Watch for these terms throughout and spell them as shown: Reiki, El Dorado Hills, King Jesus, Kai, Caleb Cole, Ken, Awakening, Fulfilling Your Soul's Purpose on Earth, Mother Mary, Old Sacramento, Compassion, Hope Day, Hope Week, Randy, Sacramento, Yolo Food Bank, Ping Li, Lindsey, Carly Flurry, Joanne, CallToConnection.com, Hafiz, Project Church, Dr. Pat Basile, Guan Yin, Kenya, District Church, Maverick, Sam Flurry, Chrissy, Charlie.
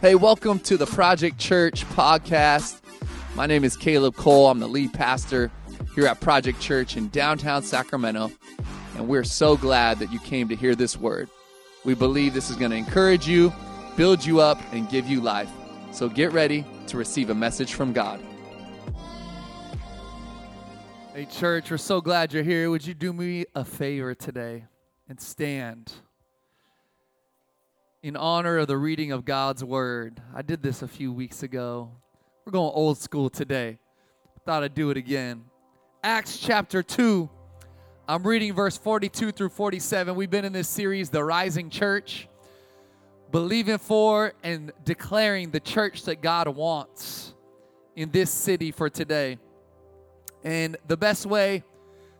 Hey, welcome to the Project Church podcast. My name is Caleb Cole. I'm the lead pastor here at Project Church in downtown Sacramento, and we're so glad that you came to hear this word. We believe this is going to encourage you, build you up, and give you life. So get ready to receive a message from God. Hey, church, we're so glad you're here. Would you do me a favor today and stand in honor of the reading of God's word? I did this a few weeks ago. We're going old school today. Thought I'd do it again. Acts chapter 2. I'm reading verse 42 through 47. We've been in this series, The Rising Church, believing for and declaring the church that God wants in this city for today. And the best way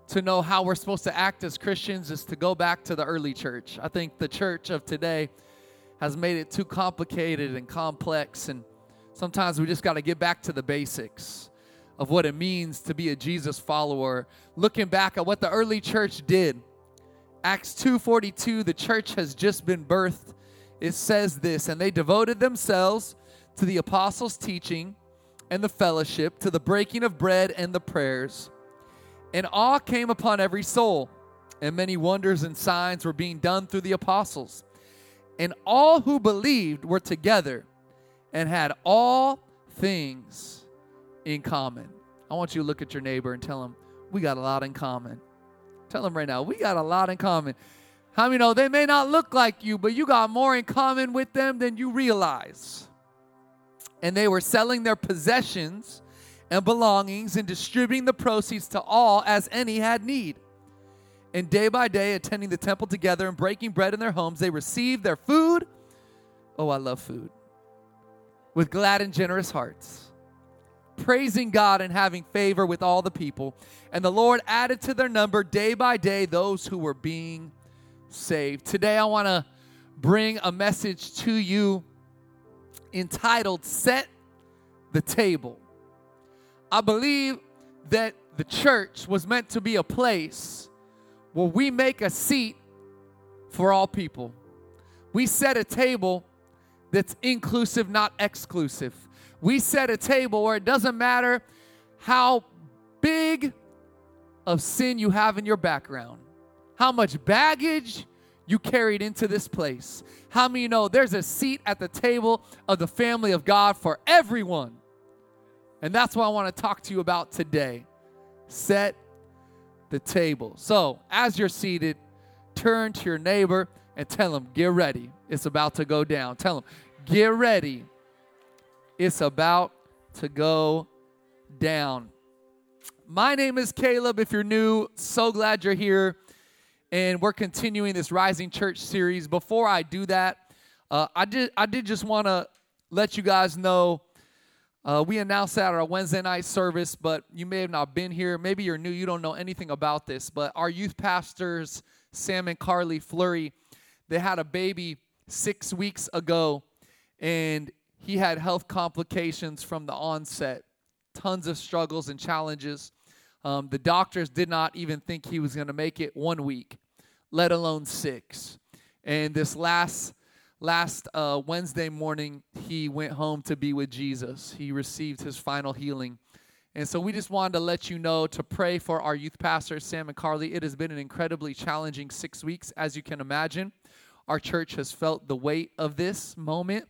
to know how we're supposed to act as Christians is to go back to the early church. I think the church of today has made it too complicated and complex, and sometimes we just got to get back to the basics of what it means to be a Jesus follower. Looking back at what the early church did, Acts 2:42, the church has just been birthed. It says this, and they devoted themselves to the apostles' teaching and the fellowship, to the breaking of bread and the prayers. And awe came upon every soul, and many wonders and signs were being done through the apostles. And all who believed were together and had all things in common. I want you to look at your neighbor and tell him, we got a lot in common. Tell him right now, we got a lot in common. How many know they may not look like you, but you got more in common with them than you realize. And they were selling their possessions and belongings and distributing the proceeds to all as any had need. And day by day, attending the temple together and breaking bread in their homes, they received their food. Oh, I love food. With glad and generous hearts, praising God and having favor with all the people. And the Lord added to their number day by day those who were being saved. Today, I want to bring a message to you entitled, Set the Table. I believe that the church was meant to be a place where we make a seat for all people. We set a table that's inclusive, not exclusive. We set a table where it doesn't matter how big of sin you have in your background, how much baggage you carried into this place. How many know there's a seat at the table of the family of God for everyone? And that's what I want to talk to you about today. Set the table. So, as you're seated, turn to your neighbor and tell him, get ready. It's about to go down. Tell him, get ready. It's about to go down. My name is Caleb. If you're new, so glad you're here. And we're continuing this Rising Church series. Before I do that, I did just want to let you guys know we announced that at our Wednesday night service, but you may have not been here. Maybe you're new. You don't know anything about this. But our youth pastors, Sam and Carly Flurry, they had a baby 6 weeks ago, and he had health complications from the onset, tons of struggles and challenges. The doctors did not even think he was going to make it 1 week, let alone 6. And this last Wednesday morning, he went home to be with Jesus. He received his final healing. And so we just wanted to let you know to pray for our youth pastors, Sam and Carly. It has been an incredibly challenging 6 weeks, as you can imagine. Our church has felt the weight of this moment.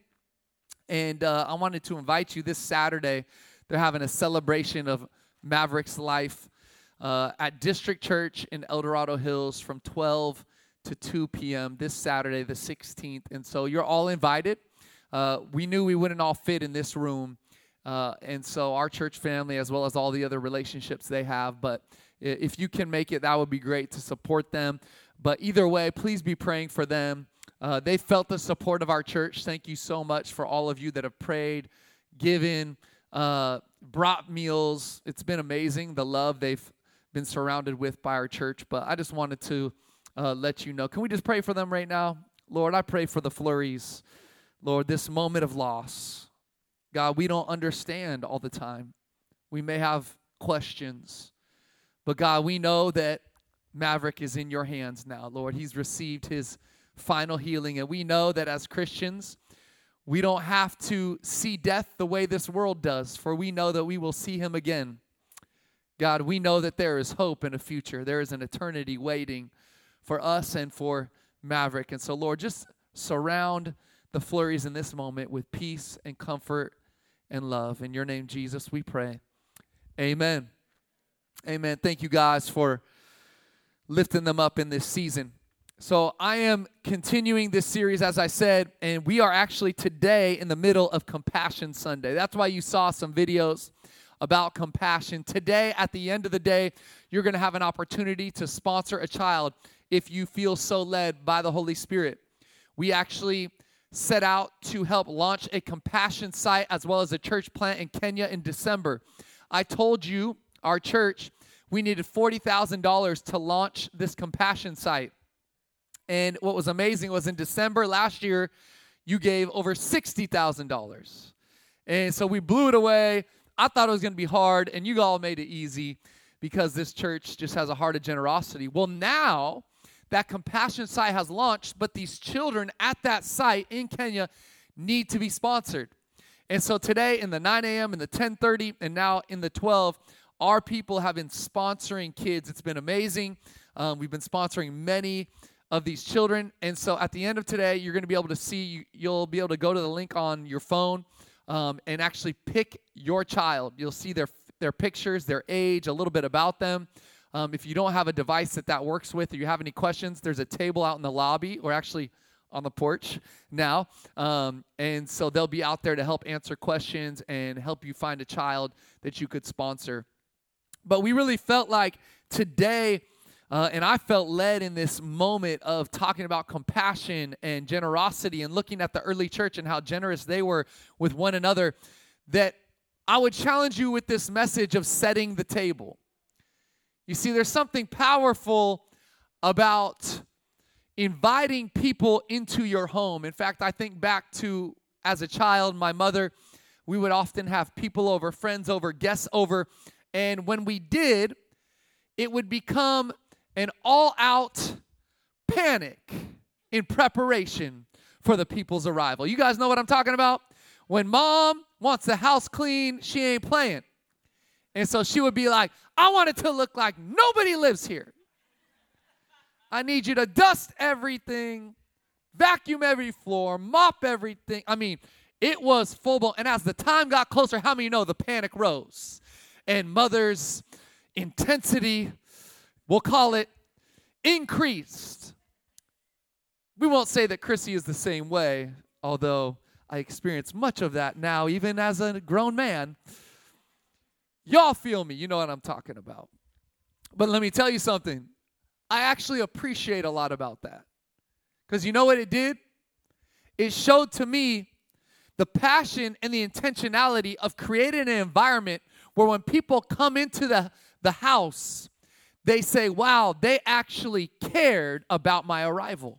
And I wanted to invite you this Saturday. They're having a celebration of Maverick's life at District Church in El Dorado Hills from 12 to 2 p.m. this Saturday, the 16th. And so you're all invited. We knew we wouldn't all fit in this room. And so our church family, as well as all the other relationships they have. But if you can make it, that would be great to support them. But either way, please be praying for them. They felt the support of our church. Thank you so much for all of you that have prayed, given, brought meals. It's been amazing, the love they've been surrounded with by our church. But I just wanted to let you know. Can we just pray for them right now? Lord, I pray for the Flurries. Lord, this moment of loss. God, we don't understand all the time. We may have questions. But God, we know that Maverick is in your hands now, Lord. He's received his final healing. And we know that as Christians, We don't have to see death the way this world does, for we know that we will see him again. God, we know that there is hope and a future. There is an eternity waiting for us and for Maverick. And so, Lord, just surround the Flurries in this moment with peace and comfort and love. In your name, Jesus, we pray. Amen. Amen. Thank you guys for lifting them up in this season. So I am continuing this series, as I said, and we are actually today in the middle of Compassion Sunday. That's why you saw some videos about compassion. Today, at the end of the day, you're going to have an opportunity to sponsor a child if you feel so led by the Holy Spirit. We actually set out to help launch a compassion site as well as a church plant in Kenya in December. I told you, our church, we needed $40,000 to launch this compassion site. And what was amazing was in December last year, you gave over $60,000. And so we blew it away. I thought it was going to be hard, and you all made it easy because this church just has a heart of generosity. Well, now that compassion site has launched, but these children at that site in Kenya need to be sponsored. And so today in the 9 a.m., in the 10:30, and now in the 12, our people have been sponsoring kids. It's been amazing. We've been sponsoring many of these children. And so at the end of today, you're going to be able to see, you'll be able to go to the link on your phone and actually pick your child. You'll see their pictures, their age, a little bit about them. If you don't have a device that works with, or you have any questions, there's a table out in the lobby, or actually on the porch now. And so they'll be out there to help answer questions and help you find a child that you could sponsor. But we really felt like today, and I felt led in this moment of talking about compassion and generosity and looking at the early church and how generous they were with one another, that I would challenge you with this message of setting the table. You see, there's something powerful about inviting people into your home. In fact, I think back to, as a child, my mother, we would often have people over, friends over, guests over. And when we did, it would become an all-out panic in preparation for the people's arrival. You guys know what I'm talking about? When mom wants the house clean, she ain't playing. And so she would be like, I want it to look like nobody lives here. I need you to dust everything, vacuum every floor, mop everything. I mean, it was full-blown. And as the time got closer, how many know the panic rose? And mother's intensity, we'll call it, increased. We won't say that Chrissy is the same way, although I experience much of that now, even as a grown man. Y'all feel me. You know what I'm talking about. But let me tell you something. I actually appreciate a lot about that. Because you know what it did? It showed to me the passion and the intentionality of creating an environment where when people come into the house, they say, wow, they actually cared about my arrival.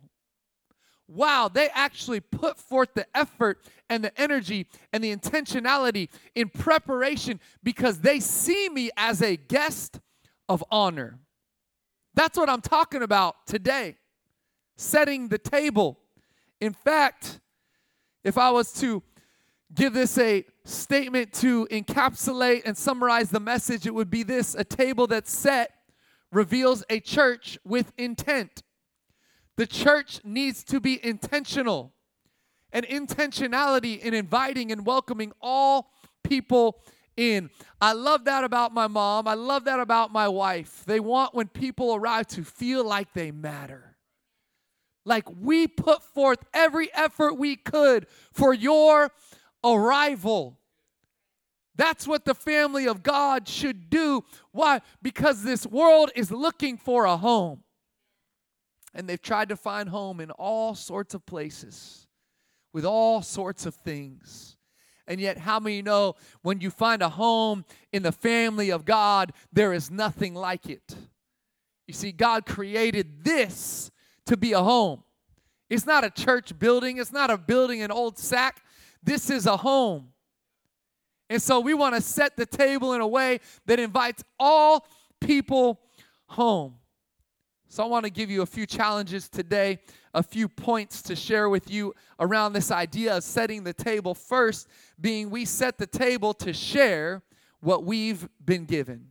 Wow, they actually put forth the effort and the energy and the intentionality in preparation because they see me as a guest of honor. That's what I'm talking about today, setting the table. In fact, if I was to give this a statement to encapsulate and summarize the message, it would be this: a table that's set reveals a church with intent. The church needs to be intentional, and intentionality in inviting and welcoming all people in. I love that about my mom. I love that about my wife. They want, when people arrive, to feel like they matter. Like we put forth every effort we could for your arrival. That's what the family of God should do. Why? Because this world is looking for a home. And they've tried to find home in all sorts of places, with all sorts of things. And yet, how many know when you find a home in the family of God, there is nothing like it? You see, God created this to be a home. It's not a church building. It's not a building in Old Sac. This is a home. And so we want to set the table in a way that invites all people home. So I want to give you a few challenges today, a few points to share with you around this idea of setting the table. First being we set the table to share what we've been given,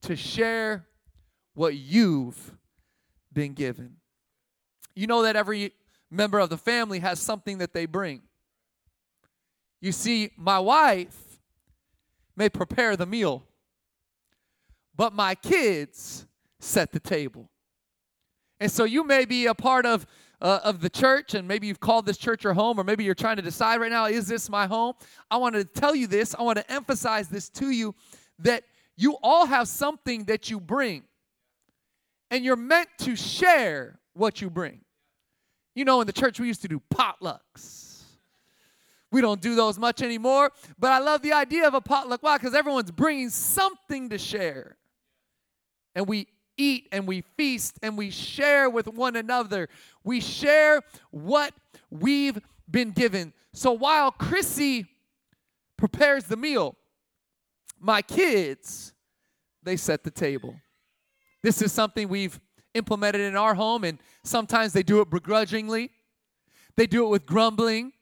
to share what you've been given. You know that every member of the family has something that they bring. You see, my wife may prepare the meal, but my kids set the table. And so you may be a part of the church, and maybe you've called this church your home, or maybe you're trying to decide right now, is this my home? I want to tell you this. I want to emphasize this to you, that you all have something that you bring, and you're meant to share what you bring. You know, in the church, we used to do potlucks. We don't do those much anymore, but I love the idea of a potluck. Why? Because everyone's bringing something to share, and we eat and we feast and we share with one another. We share what we've been given. So while Chrissy prepares the meal, my kids, they set the table. This is something we've implemented in our home, and sometimes they do it begrudgingly. They do it with grumbling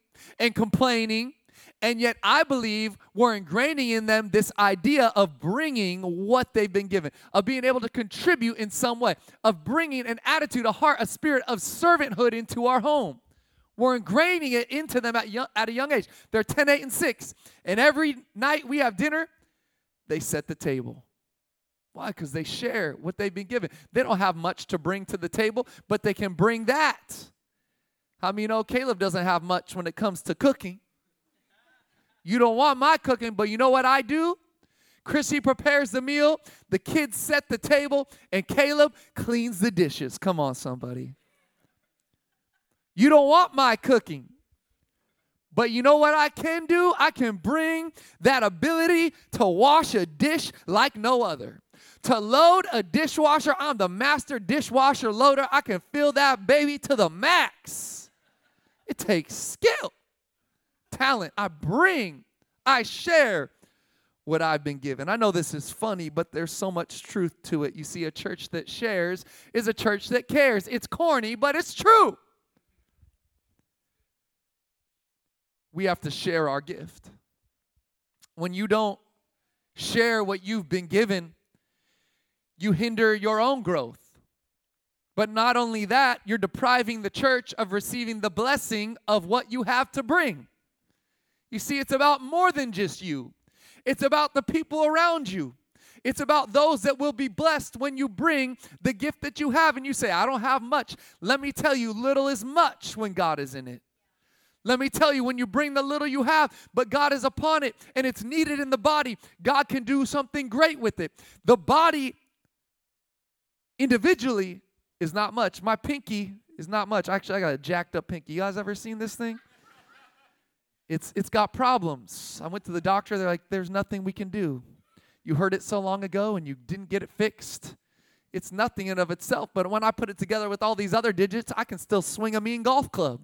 and complaining. And yet I believe we're ingraining in them this idea of bringing what they've been given, of being able to contribute in some way, of bringing an attitude, a heart, a spirit of servanthood into our home. We're ingraining it into them at a young age. They're 10, 8, and 6. And every night we have dinner, they set the table. Why? Because they share what they've been given. They don't have much to bring to the table, but they can bring that. How many know Caleb doesn't have much when it comes to cooking? You don't want my cooking, but you know what I do? Chrissy prepares the meal, the kids set the table, and Caleb cleans the dishes. Come on, somebody. You don't want my cooking, but you know what I can do? I can bring that ability to wash a dish like no other. To load a dishwasher, I'm the master dishwasher loader. I can fill that baby to the max. It takes skill. Talent. I bring, I share what I've been given. I know this is funny, but there's so much truth to it. You see, a church that shares is a church that cares. It's corny, but it's true. We have to share our gift. When you don't share what you've been given, you hinder your own growth. But not only that, you're depriving the church of receiving the blessing of what you have to bring. You see, it's about more than just you. It's about the people around you. It's about those that will be blessed when you bring the gift that you have. And you say, I don't have much. Let me tell you, little is much when God is in it. Let me tell you, when you bring the little you have, but God is upon it, and it's needed in the body, God can do something great with it. The body individually is not much. My pinky is not much. Actually, I got a jacked up pinky. You guys ever seen this thing? It's got problems. I went to the doctor. They're like, there's nothing we can do. You heard it so long ago, and you didn't get it fixed. It's nothing in and of itself, but when I put it together with all these other digits, I can still swing a mean golf club.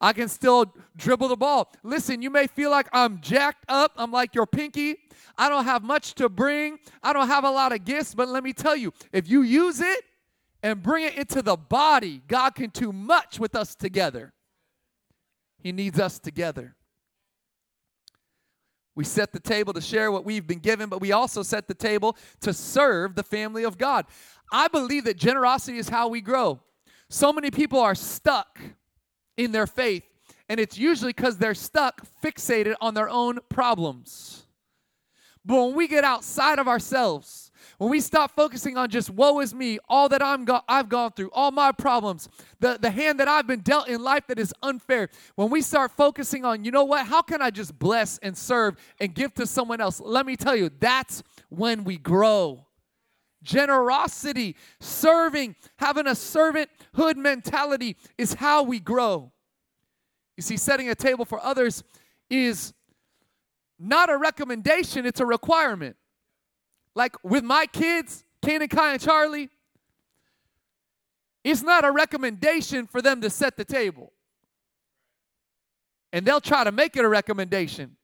I can still dribble the ball. Listen, you may feel like I'm jacked up. I'm like your pinky. I don't have much to bring. I don't have a lot of gifts, but let me tell you, if you use it and bring it into the body, God can do much with us together. He needs us together. We set the table to share what we've been given, but we also set the table to serve the family of God. I believe that generosity is how we grow. So many people are stuck in their faith, and it's usually because they're stuck, fixated on their own problems. But when we get outside of ourselves, when we stop focusing on just woe is me, all that I've gone through, all my problems, the hand that I've been dealt in life that is unfair, when we start focusing on, you know what, how can I just bless and serve and give to someone else? Let me tell you, that's when we grow. Generosity, serving, having a servanthood mentality is how we grow. You see, setting a table for others is not a recommendation, it's a requirement. Like with my kids, Ken and Kai and Charlie, it's not a recommendation for them to set the table. And they'll try to make it a recommendation.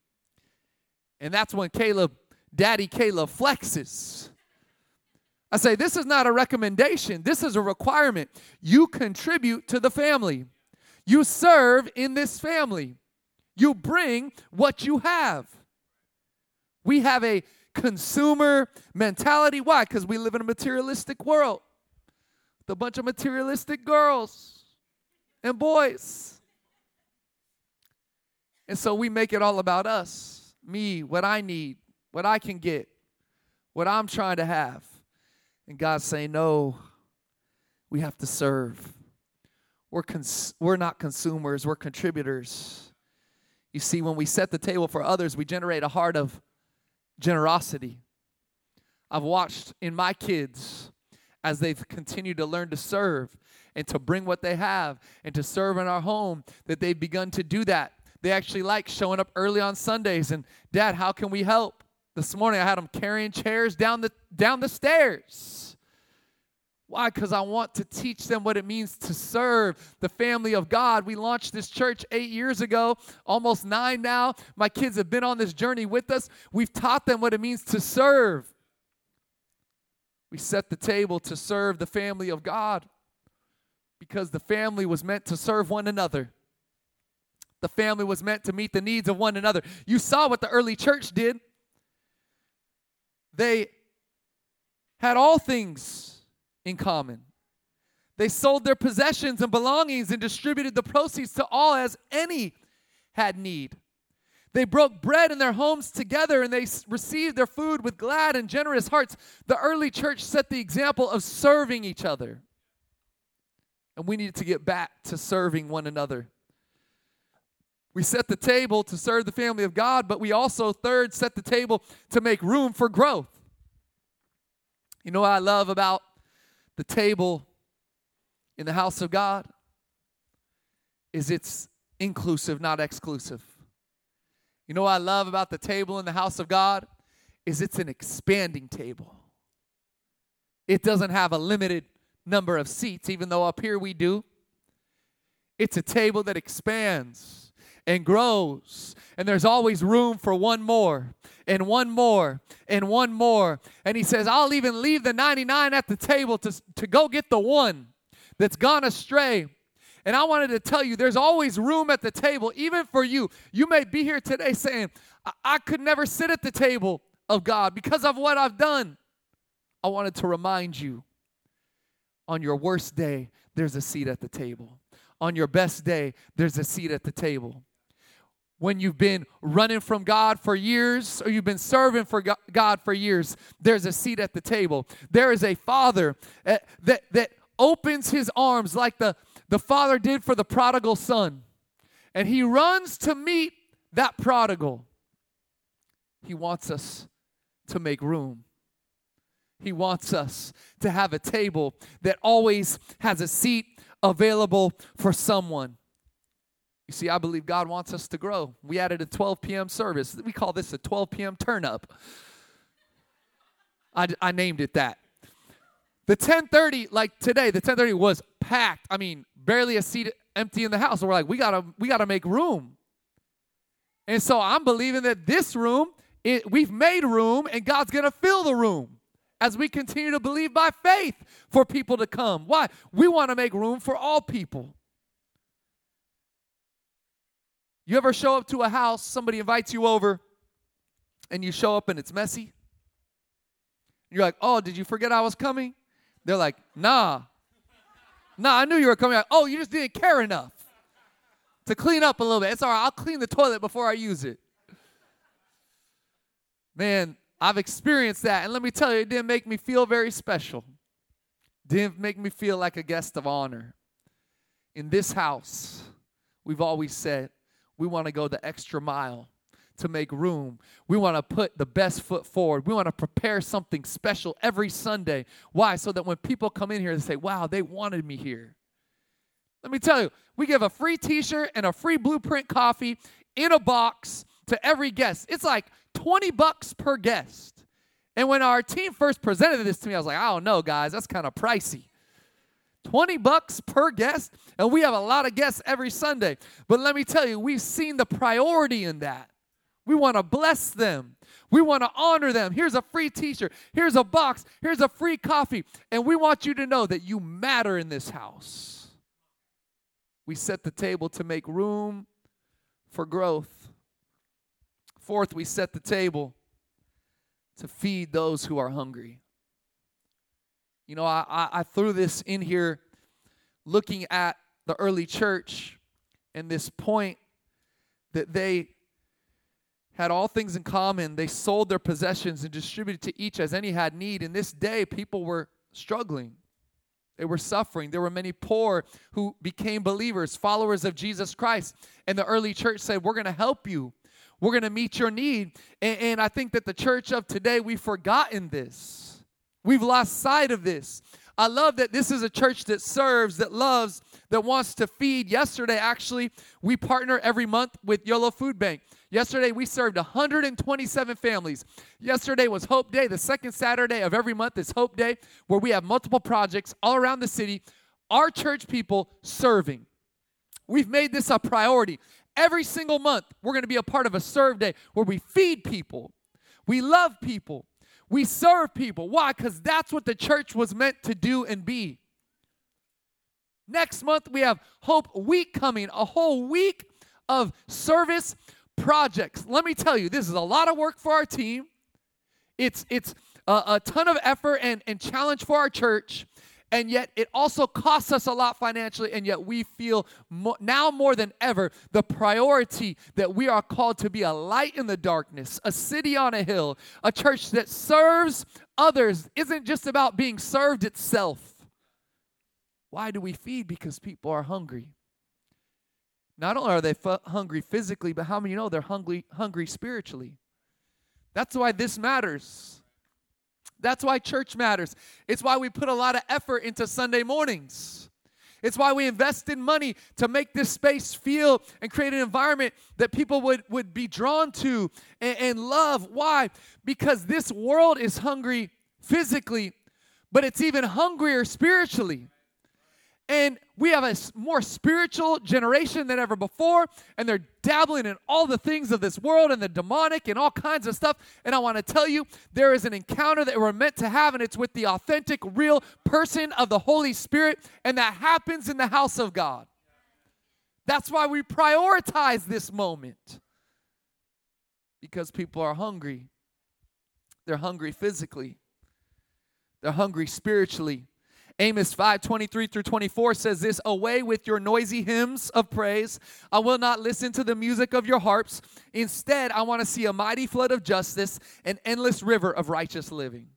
And that's when Caleb, Daddy Caleb, flexes. I say, this is not a recommendation. This is a requirement. You contribute to the family. You serve in this family. You bring what you have. We have a consumer mentality. Why? Because we live in a materialistic world with a bunch of materialistic girls and boys. And so we make it all about us, me, what I need, what I can get, what I'm trying to have. And God's saying, no, we have to serve. We're not consumers, we're contributors. You see, when we set the table for others, we generate a heart of generosity. I've watched in my kids as they've continued to learn to serve and to bring what they have and to serve in our home, that they've begun to do that. They actually like showing up early on Sundays and, Dad, how can we help? This morning I had them carrying chairs down the stairs. Why? Because I want to teach them what it means to serve the family of God. We launched this church 8 years ago, almost 9 now. My kids have been on this journey with us. We've taught them what it means to serve. We set the table to serve the family of God because the family was meant to serve one another. The family was meant to meet the needs of one another. You saw what the early church did. They had all things in common. They sold their possessions and belongings and distributed the proceeds to all as any had need. They broke bread in their homes together and they received their food with glad and generous hearts. The early church set the example of serving each other. And we need to get back to serving one another. We set the table to serve the family of God, but we also, third, set the table to make room for growth. You know what I love about the table in the house of God is it's inclusive, not exclusive. You know what I love about the table in the house of God is it's an expanding table. It doesn't have a limited number of seats, even though up here we do. It's a table that expands and grows, and there's always room for one more. And one more, and one more. And he says, I'll even leave the 99 at the table to go get the one that's gone astray. And I wanted to tell you, there's always room at the table, even for you. You may be here today saying, I could never sit at the table of God because of what I've done. I wanted to remind you, on your worst day, there's a seat at the table. On your best day, there's a seat at the table. When you've been running from God for years or you've been serving for God for years, there's a seat at the table. There is a father that opens his arms like the father did for the prodigal son. And he runs to meet that prodigal. He wants us to make room. He wants us to have a table that always has a seat available for someone. You see, I believe God wants us to grow. We added a 12 p.m. service. We call this a 12 p.m. turn up. I named it that. The 10:30, like today, the 10:30 was packed. I mean, barely a seat empty in the house. We're like, we gotta make room. And so I'm believing that this room, we've made room, and God's gonna fill the room as we continue to believe by faith for people to come. Why? We want to make room for all people. You ever show up to a house, somebody invites you over, and you show up and it's messy? You're like, oh, did you forget I was coming? They're like, nah, I knew you were coming. Like, oh, you just didn't care enough to clean up a little bit. It's all right, I'll clean the toilet before I use it. Man, I've experienced that, and let me tell you, it didn't make me feel very special. Didn't make me feel like a guest of honor. In this house, we've always said, we want to go the extra mile to make room. We want to put the best foot forward. We want to prepare something special every Sunday. Why? So that when people come in here, they say, wow, they wanted me here. Let me tell you, we give a free t-shirt and a free Blueprint coffee in a box to every guest. It's like $20 per guest. And when our team first presented this to me, I was like, I don't know, guys, that's kind of pricey. $20 per guest, and we have a lot of guests every Sunday. But let me tell you, we've seen the priority in that. We want to bless them. We want to honor them. Here's a free t-shirt. Here's a box. Here's a free coffee. And we want you to know that you matter in this house. We set the table to make room for growth. Fourth, we set the table to feed those who are hungry. You know, I threw this in here looking at the early church and this point that they had all things in common. They sold their possessions and distributed to each as any had need. In this day, people were struggling. They were suffering. There were many poor who became believers, followers of Jesus Christ. And the early church said, we're going to help you. We're going to meet your need. And I think that the church of today, we've forgotten this. We've lost sight of this. I love that this is a church that serves, that loves, that wants to feed. Yesterday, actually, we partner every month with Yolo Food Bank. Yesterday, we served 127 families. Yesterday was Hope Day. The second Saturday of every month is Hope Day, where we have multiple projects all around the city, our church people serving. We've made this a priority. Every single month, we're going to be a part of a serve day where we feed people, we love people, we serve people. Why? Because that's what the church was meant to do and be. Next month, we have Hope Week coming, a whole week of service projects. Let me tell you, this is a lot of work for our team. It's a ton of effort and challenge for our church, and yet it also costs us a lot financially, and yet we feel now more than ever the priority that we are called to be a light in the darkness, a city on a hill, a church that serves others, isn't just about being served itself. Why do we feed? Because people are hungry. Not only are they hungry physically, but how many know they're hungry spiritually? That's why this matters. That's why church matters. It's why we put a lot of effort into Sunday mornings. It's why we invest in money to make this space feel and create an environment that people would be drawn to and love. Why? Because this world is hungry physically, but it's even hungrier spiritually. And we have a more spiritual generation than ever before, and they're dabbling in all the things of this world and the demonic and all kinds of stuff. And I want to tell you, there is an encounter that we're meant to have, and it's with the authentic, real person of the Holy Spirit, and that happens in the house of God. That's why we prioritize this moment, because people are hungry. They're hungry physically. They're hungry spiritually. Amos 5:23-24 says this, away with your noisy hymns of praise. I will not listen to the music of your harps. Instead, I want to see a mighty flood of justice, an endless river of righteous living.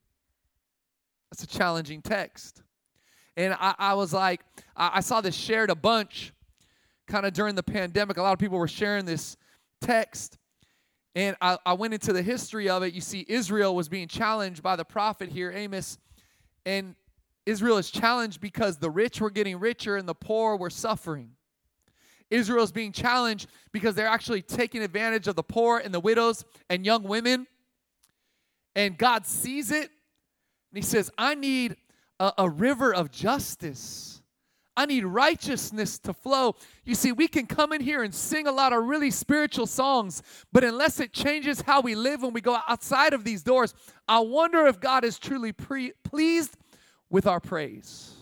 That's a challenging text. And I was like, I saw this shared a bunch kind of during the pandemic. A lot of people were sharing this text. And I went into the history of it. You see, Israel was being challenged by the prophet here, Amos, and Israel is challenged because the rich were getting richer and the poor were suffering. Israel is being challenged because they're actually taking advantage of the poor and the widows and young women. And God sees it, and he says, I need a river of justice. I need righteousness to flow. You see, we can come in here and sing a lot of really spiritual songs, but unless it changes how we live when we go outside of these doors, I wonder if God is truly pleased with our praise.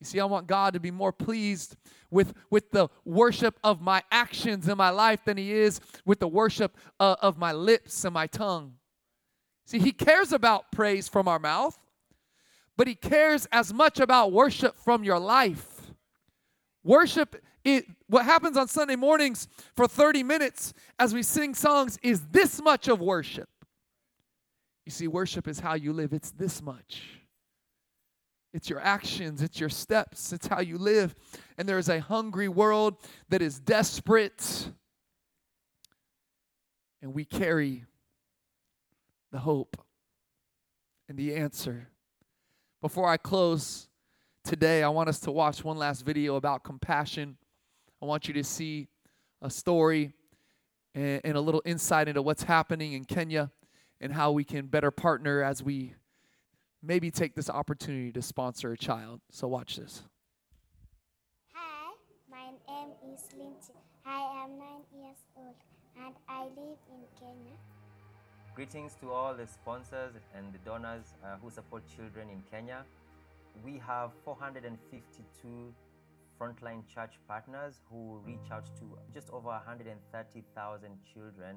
You see, I want God to be more pleased with the worship of my actions in my life than he is with the worship of my lips and my tongue. See, he cares about praise from our mouth, but he cares as much about worship from your life. Worship, what happens on Sunday mornings for 30 minutes as we sing songs is this much of worship. You see, worship is how you live. It's this much. It's your actions, it's your steps, it's how you live. And there is a hungry world that is desperate. And we carry the hope and the answer. Before I close today, I want us to watch one last video about compassion. I want you to see a story and a little insight into what's happening in Kenya and how we can better partner as we maybe take this opportunity to sponsor a child. So watch this. Hi, my name is Lindsey. I am 9 years old, and I live Kenya. Greetings to all the sponsors and the donors who support children in Kenya. We have 452 frontline church partners who reach out to just over 130,000 children.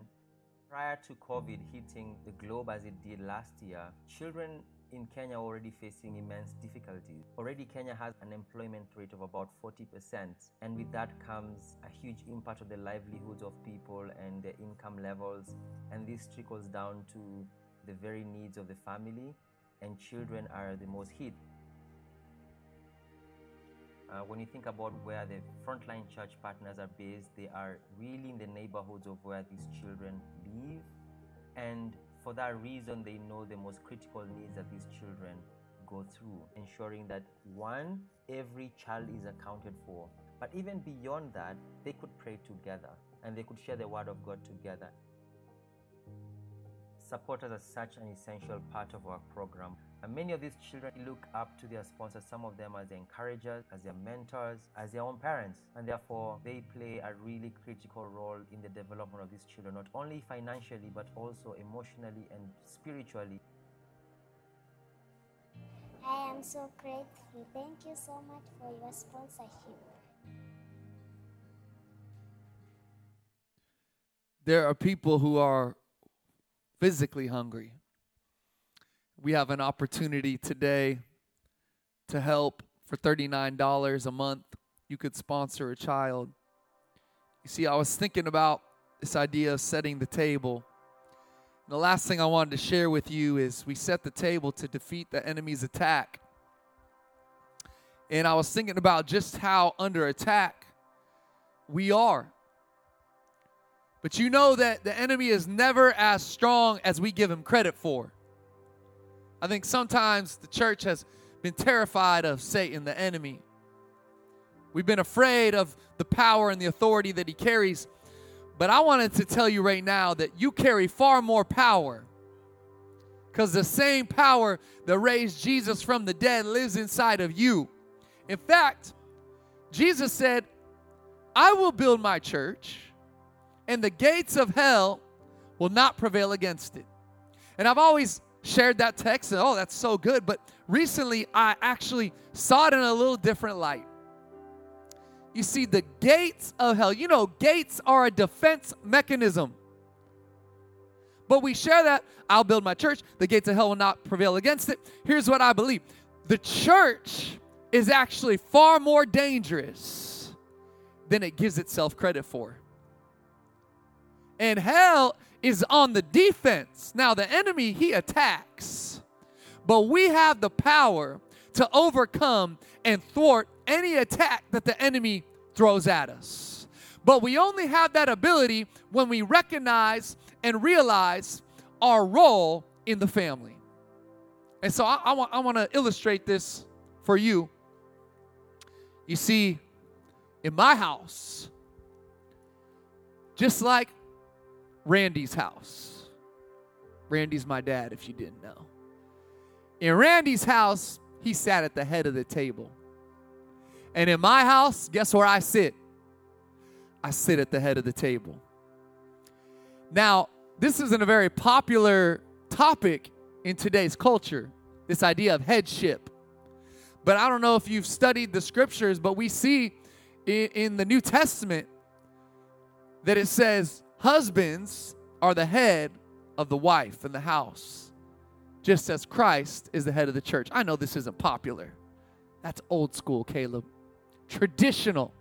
Prior to COVID hitting the globe as it did last year, children in Kenya are already facing immense difficulties. Already Kenya has an employment rate of about 40%, and with that comes a huge impact on the livelihoods of people and their income levels, and this trickles down to the very needs of the family, and children are the most hit. When you think about where the frontline church partners are based, they are really in the neighborhoods of where these children live. And for that reason, they know the most critical needs that these children go through, ensuring that, one, every child is accounted for. But even beyond that, they could pray together and they could share the word of God together. Supporters are such an essential part of our program. And many of these children look up to their sponsors, some of them as their encouragers, as their mentors, as their own parents. And therefore, they play a really critical role in the development of these children, not only financially, but also emotionally and spiritually. I am so grateful. Thank you so much for your sponsorship. There are people who are physically hungry. We have an opportunity today to help for $39 a month. You could sponsor a child. You see, I was thinking about this idea of setting the table. And the last thing I wanted to share with you is we set the table to defeat the enemy's attack. And I was thinking about just how under attack we are. But you know that the enemy is never as strong as we give him credit for. I think sometimes the church has been terrified of Satan, the enemy. We've been afraid of the power and the authority that he carries. But I wanted to tell you right now that you carry far more power, because the same power that raised Jesus from the dead lives inside of you. In fact, Jesus said, I will build my church, and the gates of hell will not prevail against it. And I've always shared that text, and oh, that's so good. But recently, I actually saw it in a little different light. You see, the gates of hell. You know, gates are a defense mechanism. But we share that. I'll build my church. The gates of hell will not prevail against it. Here's what I believe. The church is actually far more dangerous than it gives itself credit for. And hell is on the defense. Now, the enemy, he attacks. But we have the power to overcome and thwart any attack that the enemy throws at us. But we only have that ability when we recognize and realize our role in the family. And so I want to illustrate this for you. You see, in my house, just like Randy's house. Randy's my dad, if you didn't know. In Randy's house, he sat at the head of the table. And in my house, guess where I sit? I sit at the head of the table. Now, this isn't a very popular topic in today's culture, this idea of headship. But I don't know if you've studied the scriptures, but we see in the New Testament that it says, husbands are the head of the wife in the house, just as Christ is the head of the church. I know this isn't popular. That's old school, Caleb. Traditional.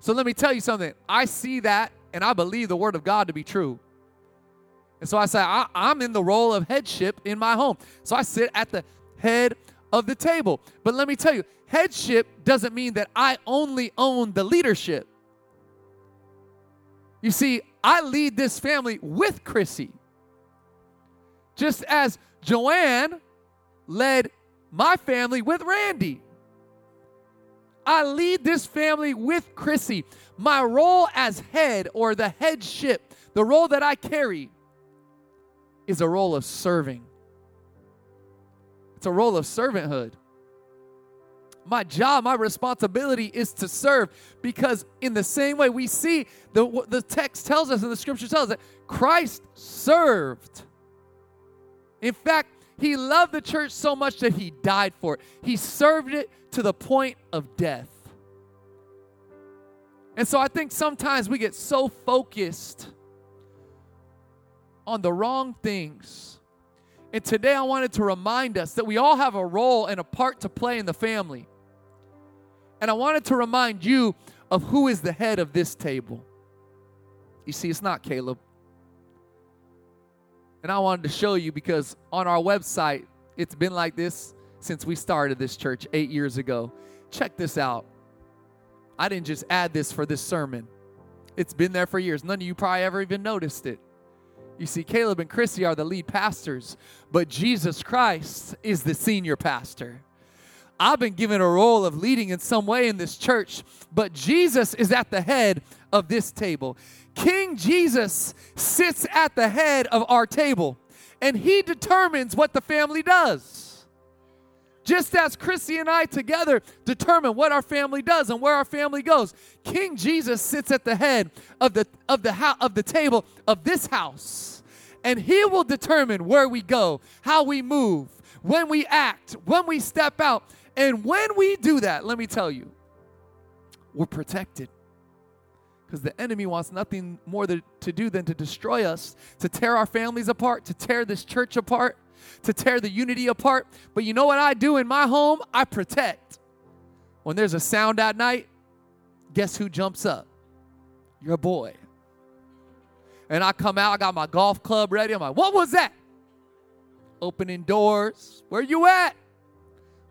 So let me tell you something. I see that, and I believe the word of God to be true. And so I say, I'm in the role of headship in my home. So I sit at the head of the table. But let me tell you, headship doesn't mean that I only own the leadership. You see, I lead this family with Chrissy. Just as Joanne led my family with Randy. I lead this family with Chrissy. My role as head, or the headship, the role that I carry, is a role of serving. It's a role of servanthood. my job, my responsibility is to serve. Because in the same way we see, the text tells us and the scripture tells us that Christ served. In fact, he loved the church so much that he died for it. He served it to the point of death. And so I think sometimes we get so focused on the wrong things. And today I wanted to remind us that we all have a role and a part to play in the family. And I wanted to remind you of who is the head of this table. You see, it's not Caleb. And I wanted to show you because on our website, it's been like this since we started this church 8 years ago. Check this out. I didn't just add this for this sermon. It's been there for years. None of you probably ever even noticed it. You see, Caleb and Chrissy are the lead pastors, but Jesus Christ is the senior pastor. I've been given a role of leading in some way in this church, but Jesus is at the head of this table. King Jesus sits at the head of our table, and he determines what the family does. Just as Chrissy and I together determine what our family does and where our family goes, King Jesus sits at the head of the table of this house, and he will determine where we go, how we move, when we act, when we step out. And when we do that, let me tell you, we're protected because the enemy wants nothing more to do than to destroy us, to tear our families apart, to tear this church apart, to tear the unity apart. But you know what I do in my home? I protect. When there's a sound at night, guess who jumps up? Your boy. And I come out, I got my golf club ready. I'm like, what was that? Opening doors. Where you at?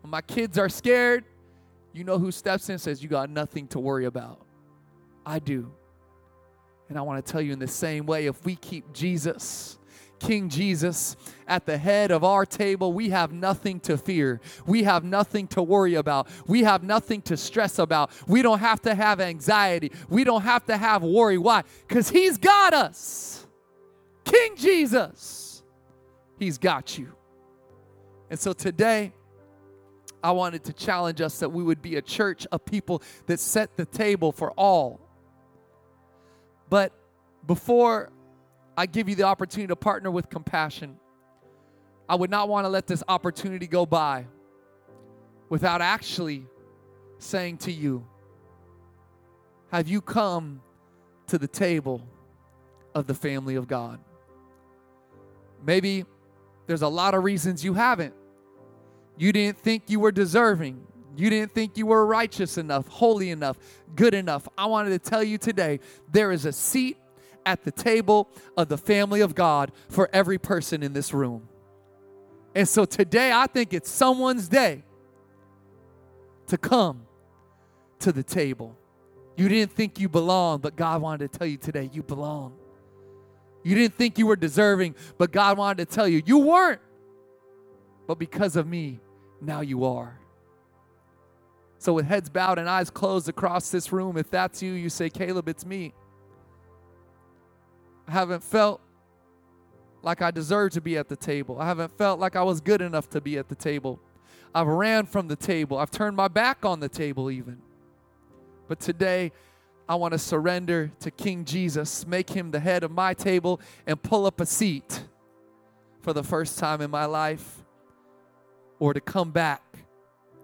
When my kids are scared, you know who steps in and says, you got nothing to worry about. I do. And I want to tell you in the same way, if we keep Jesus, King Jesus, at the head of our table, we have nothing to fear. We have nothing to worry about. We have nothing to stress about. We don't have to have anxiety. We don't have to have worry. Why? Because he's got us. King Jesus, he's got you. And so today, I wanted to challenge us that we would be a church of people that set the table for all. But before I give you the opportunity to partner with Compassion, I would not want to let this opportunity go by without actually saying to you, have you come to the table of the family of God? Maybe there's a lot of reasons you haven't. You didn't think you were deserving. You didn't think you were righteous enough, holy enough, good enough. I wanted to tell you today, there is a seat at the table of the family of God for every person in this room. And so today, I think it's someone's day to come to the table. You didn't think you belonged, but God wanted to tell you today, you belong. You didn't think you were deserving, but God wanted to tell you, you weren't. But because of me, now you are. So with heads bowed and eyes closed across this room, if that's you, you say, Caleb, it's me. I haven't felt like I deserve to be at the table. I haven't felt like I was good enough to be at the table. I've ran from the table. I've turned my back on the table even. But today, I want to surrender to King Jesus, make him the head of my table, and pull up a seat for the first time in my life or to come back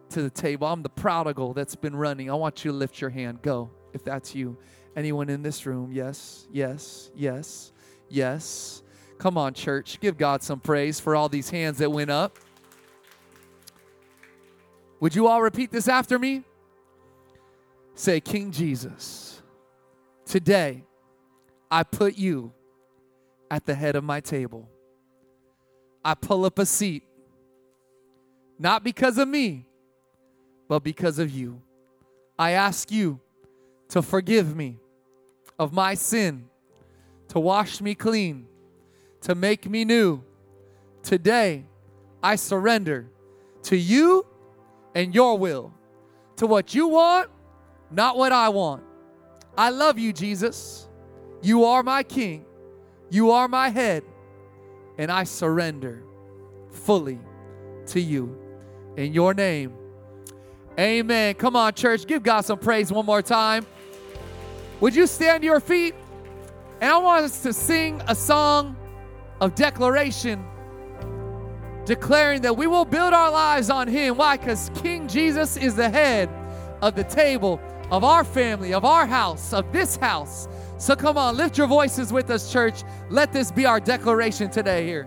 to the table. I'm the prodigal that's been running. I want you to lift your hand. Go, if that's you. Anyone in this room? Yes, yes, yes, yes. Come on, church. Give God some praise for all these hands that went up. Would you all repeat this after me? Say, King Jesus, today I put you at the head of my table. I pull up a seat, not because of me, but because of you. I ask you to forgive me of my sin, to wash me clean, to make me new. Today, I surrender to you and your will, to what you want, not what I want. I love you, Jesus. You are my King. You are my head, and I surrender fully to you. In your name, Amen. Come on, church. Give God some praise one more time. Would you stand to your feet? And I want us to sing a song of declaration, declaring that we will build our lives on Him. Why? Because King Jesus is the head of the table, of our family, of our house, of this house. So come on, lift your voices with us, church. Let this be our declaration today here.